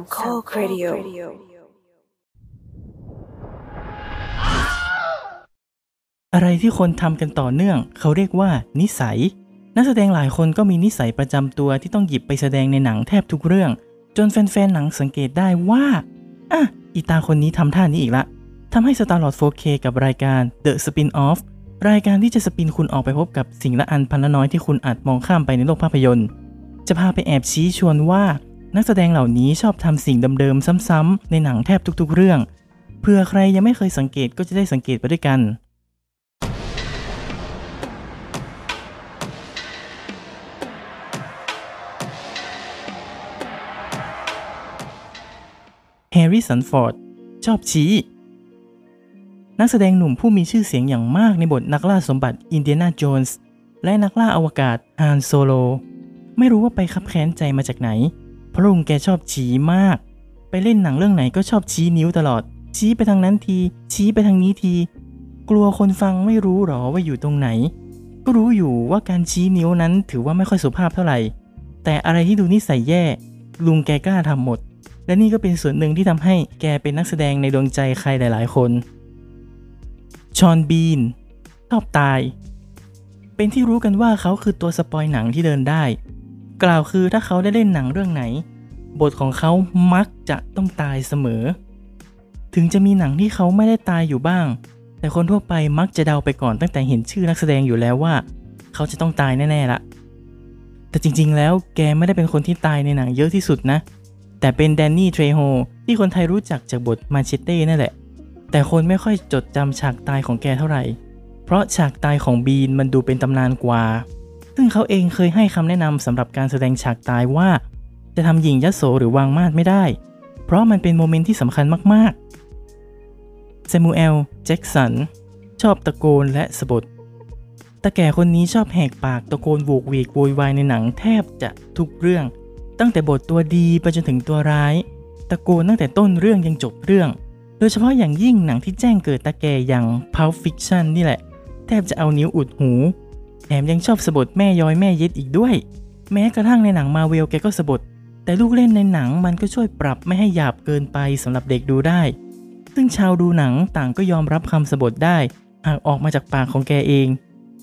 3 ข้อครีดิโออะไรที่คนทำกันต่อเนื่องเขาเรียกว่านิสัยนักแสดงหลายคนก็มีนิสัยประจำตัวที่ต้องหยิบไปแสดงในหนังแทบทุกเรื่องจนแฟนๆหนังสังเกตได้ว่าอีตาคนนี้ทำท่านี้อีกละทำให้ StarLord 4K กับรายการ The Spin-off รายการที่จะสปินคุณออกไปพบกับสิ่งละอันพันละน้อยที่คุณอาจมองข้ามไปในโลกภาพยนตร์จะพาไปแอบชี้ชวนว่านักแสดงเหล่านี้ชอบทำสิ่งเดิมๆซ้ำๆในหนังแทบทุกๆเรื่องเผื่อใครยังไม่เคยสังเกตก็จะได้สังเกตไปด้วยกันแฮร์รี่สันฟอร์ดชอบชี้นักแสดงหนุ่มผู้มีชื่อเสียงอย่างมากในบทนักล่าสมบัติอินเดียนาโจนส์และนักล่าอวกาศฮานโซโลไม่รู้ว่าไปคับแค้นใจมาจากไหนพระองค์แกชอบชี้มากไปเล่นหนังเรื่องไหนก็ชอบชี้นิ้วตลอดชี้ไปทางนั้นทีชี้ไปทางนี้ทีกลัวคนฟังไม่รู้หรอว่าอยู่ตรงไหนก็รู้อยู่ว่าการชี้นิ้วนั้นถือว่าไม่ค่อยสุภาพเท่าไหร่แต่อะไรที่ดูนิสัยแย่ลุงแกกล้าทำหมดและนี่ก็เป็นส่วนหนึ่งที่ทำให้แกเป็นนักแสดงในดวงใจใครหลายๆคนชอน บีนชอบตายเป็นที่รู้กันว่าเขาคือตัวสปอยหนังที่เดินได้กล่าวคือถ้าเขาได้เล่นหนังเรื่องไหนบทของเขามักจะต้องตายเสมอถึงจะมีหนังที่เขาไม่ได้ตายอยู่บ้างแต่คนทั่วไปมักจะเดาไปก่อนตั้งแต่เห็นชื่อนักแสดงอยู่แล้วว่าเขาจะต้องตายแน่ๆละแต่จริงๆแล้วแกไม่ได้เป็นคนที่ตายในหนังเยอะที่สุดนะแต่เป็นแดนนี่เทรโฮที่คนไทยรู้จักจากบท Machete นั่นแหละแต่คนไม่ค่อยจดจำฉากตายของแกเท่าไหร่เพราะฉากตายของบีนมันดูเป็นตำนานกว่าซึ่งเขาเองเคยให้คำแนะนำสำหรับการแสดงฉากตายว่าจะทำหยิ่งยโสหรือวางมาดไม่ได้เพราะมันเป็นโมเมนต์ที่สำคัญมากๆซามูเอลแจ็กสันชอบตะโกนและสะบัดตาแก่คนนี้ชอบแหกปากตะโกนโวกเวกโวยวายในหนังแทบจะทุกเรื่องตั้งแต่บทตัวดีไปจนถึงตัวร้ายตะโกนตั้งแต่ต้นเรื่องยังจบเรื่องโดยเฉพาะอย่างยิ่งหนังที่แจ้งเกิดตาแก่อย่าง Pulp Fiction นี่แหละแทบจะเอานิ้วอุดหูแถมยังชอบสะบัดแม่ย้อยแม่เย็ดอีกด้วยแม้กระทั่งในหนัง Marvel แกก็สะบัดแต่ลูกเล่นในหนังมันก็ช่วยปรับไม่ให้หยาบเกินไปสำหรับเด็กดูได้ซึ่งชาวดูหนังต่างก็ยอมรับคำสะบัดได้หากออกมาจากปากของแกเอง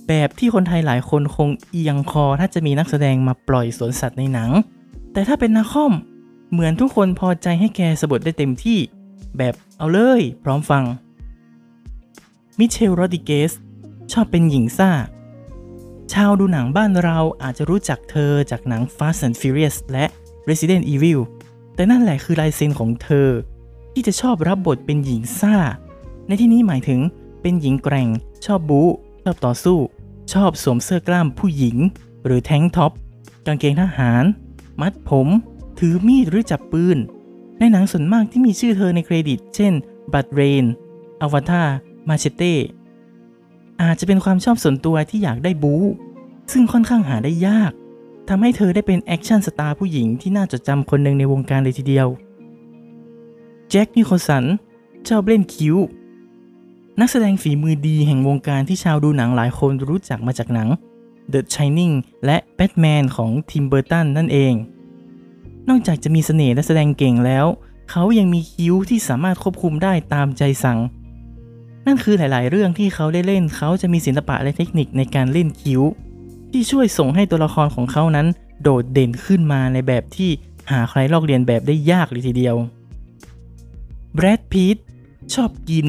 แบบที่คนไทยหลายคนคงเอียงคอถ้าจะมีนักแสดงมาปล่อยสวนสัตว์ในหนังแต่ถ้าเป็นนาคอมเหมือนทุกคนพอใจให้แกสะบัดได้เต็มที่แบบเอาเลยพร้อมฟังมิเชล โรดริเกสชอบเป็นหญิงซ่าชาวดูหนังบ้านเราอาจจะรู้จักเธอจากหนัง Fast and Furious และ Resident Evil แต่นั่นแหละคือลายเซ็นของเธอที่จะชอบรับบทเป็นหญิงซ่าในที่นี้หมายถึงเป็นหญิงแกร่งชอบบู๊ชอบต่อสู้ชอบสวมเสื้อกล้ามผู้หญิงหรือแทงค์ท็อปกางเกงทหารมัดผมถือมีดหรือจับปืนในหนังส่วนมากที่มีชื่อเธอในเครดิตเช่น Blood Rain, Avatar, Machete อาจจะเป็นความชอบส่วนตัวที่อยากได้บู๊ซึ่งค่อนข้างหาได้ยากทำให้เธอได้เป็นแอคชั่นสตาร์ผู้หญิงที่น่าจดจำคนหนึ่งในวงการเลยทีเดียวแจ็ค นิโคลสันชอบเล่นคิ้วนักแสดงฝีมือดีแห่งวงการที่ชาวดูหนังหลายคนรู้จักมาจากหนัง The Shining และ Batman ของทิมเบอร์ตันนั่นเองนอกจากจะมีเสน่ห์และแสดงเก่งแล้วเขายังมีคิ้วที่สามารถควบคุมได้ตามใจสั่งนั่นคือหลายๆเรื่องที่เขาได้เล่นเขาจะมีศิลปะและเทคนิคในการเล่นคิ้วที่ช่วยส่งให้ตัวละครของเขานั้นโดดเด่นขึ้นมาในแบบที่หาใครลอกเลียนแบบได้ยากเลยทีเดียว Brad Pitt ชอบกิน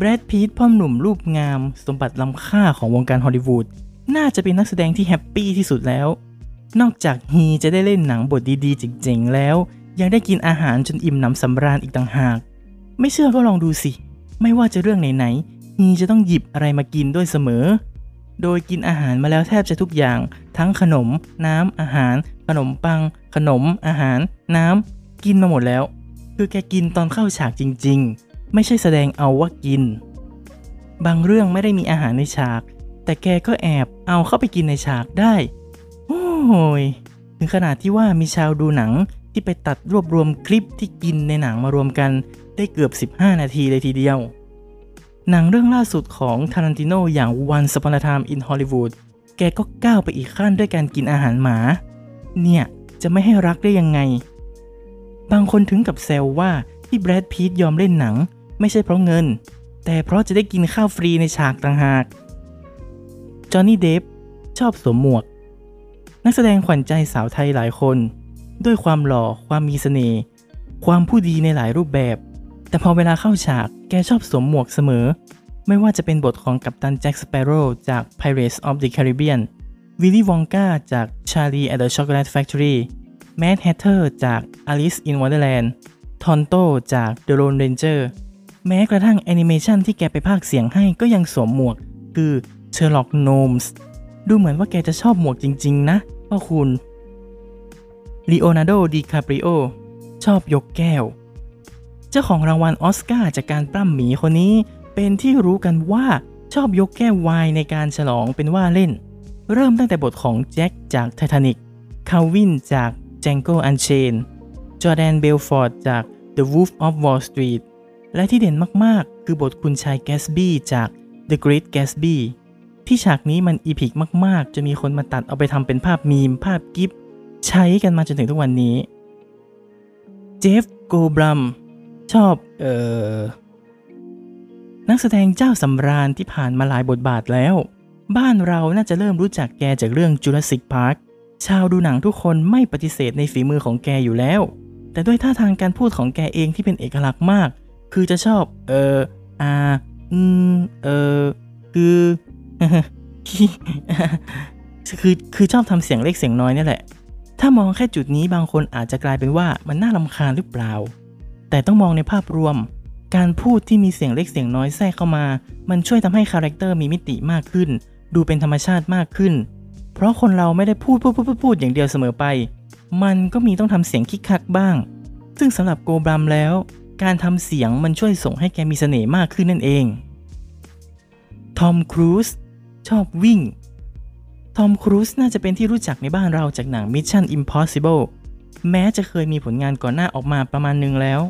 Brad Pitt พ่อหนุ่มรูปงามสมบัติล้ำค่าของวงการฮอลลีวูดน่าจะเป็นนักแสดงที่แฮปปี้ที่สุดแล้วนอกจากฮีจะได้เล่นหนังบทดีๆเจ๋งๆแล้วยังได้กินอาหารจนอิ่มหนำสำราญอีกต่างหากไม่เชื่อก็ลองดูสิไม่ว่าจะเรื่องไหนๆฮีจะต้องหยิบอะไรมากินด้วยเสมอโดยกินอาหารมาแล้วแทบจะทุกอย่างทั้งขนมน้ำอาหารขนมปังขนมอาหารน้ำกินมาหมดแล้วคือแกกินตอนเข้าฉากจริงๆไม่ใช่แสดงเอาว่ากินบางเรื่องไม่ได้มีอาหารในฉากแต่แกก็แอบเอาเข้าไปกินในฉากได้โอ้ยถึงขนาดที่ว่ามีชาวดูหนังที่ไปตัดรวบรวมคลิปที่กินในหนังมารวมกันได้เกือบ15นาทีเลยทีเดียวหนังเรื่องล่าสุดของทารันติโนอย่าง Once Upon a Time in Hollywood แกก็ก้าวไปอีกขั้นด้วยการกินอาหารหมาเนี่ยจะไม่ให้รักได้ยังไง บางคนถึงกับแซวว่าที่แบรด พีทยอมเล่นหนังไม่ใช่เพราะเงินแต่เพราะจะได้กินข้าวฟรีในฉากต่างหากจอห์นนี่เดฟชอบสวมหมวกนักแสดงขวัญใจสาวไทยหลายคนด้วยความหล่อความมีเสน่ห์ความผู้ดีในหลายรูปแบบแต่พอเวลาเข้าฉากแกชอบสวมหมวกเสมอไม่ว่าจะเป็นบทของกัปตันแจ็คสเปโร่จาก Pirates of the Caribbean วิลลี่วองก้าจาก Charlie and the Chocolate Factory Mad Hatter จาก Alice in Wonderland ทอนโตจาก The Lone Ranger แม้กระทั่งแอนิเมชันที่แกไปพากย์เสียงให้ก็ยังสวมหมวกคือ Sherlock Gnomes ดูเหมือนว่าแกจะชอบหมวกจริงๆนะพ่อคุณ Leonardo DiCaprio ชอบยกแก้วเจ้าของรางวัลออสการ์จากการปล้ำหมีคนนี้เป็นที่รู้กันว่าชอบยกแก้วไวน์ในการฉลองเป็นว่าเล่นเริ่มตั้งแต่บทของแจ็คจาก Titanic คาวินจาก Django Unchained จอร์แดนเบลฟอร์ดจาก The Wolf of Wall Street และที่เด่นมากๆคือบทคุณชายแกสบี้จาก The Great Gatsby ที่ฉากนี้มันอีพิกมากๆจะมีคนมาตัดเอาไปทำเป็นภาพมีมภาพกิฟต์ใช้กันมาจนถึงทุกวันนี้เจฟโกลบรัมชอบนักแสดงเจ้าสำราญที่ผ่านมาหลายบทบาทแล้วบ้านเราน่าจะเริ่มรู้จักแกจากเรื่อง Jurassic Park ชาวดูหนังทุกคนไม่ปฏิเสธในฝีมือของแกอยู่แล้วแต่ด้วยท่าทางการพูดของแกเองที่เป็นเอกลักษณ์มากคือจะชอบคือคือชอบทำเสียงเล็กเสียงน้อยนี่แหละถ้ามองแค่จุดนี้บางคนอาจจะกลายเป็นว่ามันน่ารำคาญหรือเปล่าแต่ต้องมองในภาพรวมการพูดที่มีเสียงเล็กเสียงน้อยแทรกเข้ามามันช่วยทำให้คาแรคเตอร์มีมิติมากขึ้นดูเป็นธรรมชาติมากขึ้นเพราะคนเราไม่ได้พูดอย่างเดียวเสมอไปมันก็มีต้องทำเสียงคิกคักบ้างซึ่งสำหรับโกลบรัมแล้วการทำเสียงมันช่วยส่งให้แกมีเสน่ห์มากขึ้นนั่นเองทอมครูซชอบวิ่งทอมครูซน่าจะเป็นที่รู้จักในบ้านเราจากหนัง Mission Impossible แม้จะเคยมีผลงานก่อนหน้าออกมาประมาณนึงแล้ว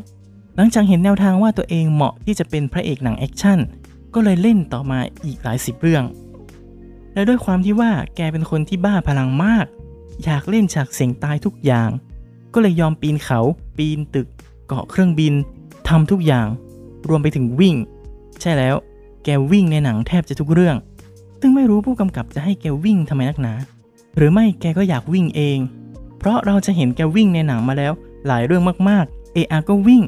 หลังจากเห็นแนวทางว่าตัวเองเหมาะที่จะเป็นพระเอกหนังแอคชั่นก็เลยเล่นต่อมาอีกหลายสิบเรื่องและด้วยความที่ว่าแกเป็นคนที่บ้าพลังมากอยากเล่นฉากเสี่ยงตายทุกอย่างก็เลยยอมปีนเขาปีนตึกเกาะเครื่องบินทำทุกอย่างรวมไปถึงวิ่งใช่แล้วแกวิ่งในหนังแทบจะทุกเรื่องซึ่งไม่รู้ผู้กำกับจะให้แกวิ่งทำไมนักหนาหรือไม่แกก็อยากวิ่งเองเพราะเราจะเห็นแกวิ่งในหนังมาแล้วหลายเรื่องมากๆก็วิ่ง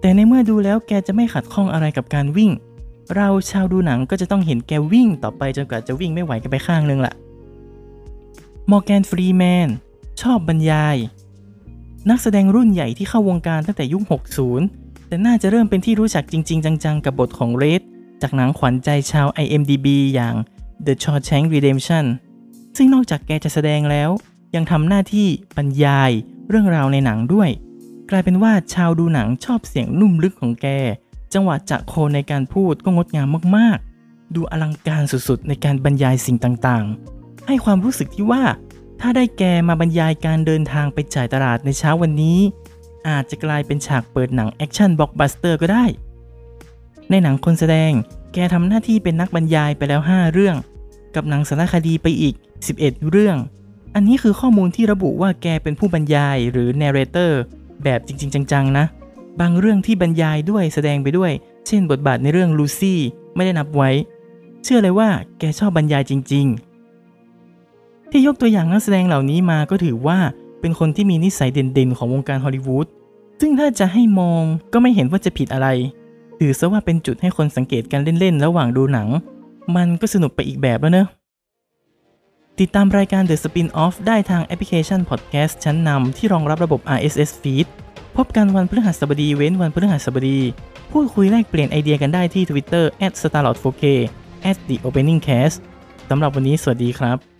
แต่ในเมื่อดูแล้วแกจะไม่ขัดข้องอะไรกับการวิ่งเราชาวดูหนังก็จะต้องเห็นแกวิ่งต่อไปจนกว่าจะวิ่งไม่ไหวกันไปข้างนึงละ Morgan Freeman ชอบบรรยายนักแสดงรุ่นใหญ่ที่เข้าวงการตั้งแต่ยุค 60แต่น่าจะเริ่มเป็นที่รู้จักจริงๆจังๆกับบทของเรดจากหนังขวัญใจชาว IMDB อย่าง The Shawshank Redemption ซึ่งนอกจากแกจะแสดงแล้วยังทำหน้าที่บรรยายเรื่องราวในหนังด้วยกลายเป็นว่าชาวดูหนังชอบเสียงนุ่มลึกของแกจังหวะจะโคในการพูดก็งดงามมากๆดูอลังการสุดๆในการบรรยายสิ่งต่างๆให้ความรู้สึกที่ว่าถ้าได้แกมาบรรยายการเดินทางไปจ่ายตลาดในเช้าวันนี้อาจจะกลายเป็นฉากเปิดหนังแอคชั่นบล็อกบัสเตอร์ก็ได้ในหนังคนแสดงแกทำหน้าที่เป็นนักบรรยายไปแล้ว5เรื่องกับหนังสารคดีไปอีก11เรื่องอันนี้คือข้อมูลที่ระบุว่าแกเป็นผู้บรรยายหรือ narratorแบบจริงๆจังๆนะบางเรื่องที่บรรยายด้วยแสดงไปด้วยเช่นบทบาทในเรื่อง Lucy ไม่ได้นับไว้เชื่อเลยว่าแกชอบบรรยายจริงๆที่ยกตัวอย่างนักแสดงเหล่านี้มาก็ถือว่าเป็นคนที่มีนิสัยเด่นๆของวงการฮอลลีวูดซึ่งถ้าจะให้มองก็ไม่เห็นว่าจะผิดอะไรถือซะว่าเป็นจุดให้คนสังเกตกันเล่นๆระหว่างดูหนังมันก็สนุกไปอีกแบบแล้วเนอะติดตามรายการ The Spin-off ได้ทางแอปพลิเคชันพอดแคสต์ชั้นนำที่รองรับระบบ RSS feed พบกันวันพฤหัสบดีเว้นวันพฤหัสบดีพูดคุยแลกเปลี่ยนไอเดียกันได้ที่ Twitter @StarLord4K @TheOpeningCast สำหรับวันนี้สวัสดีครับ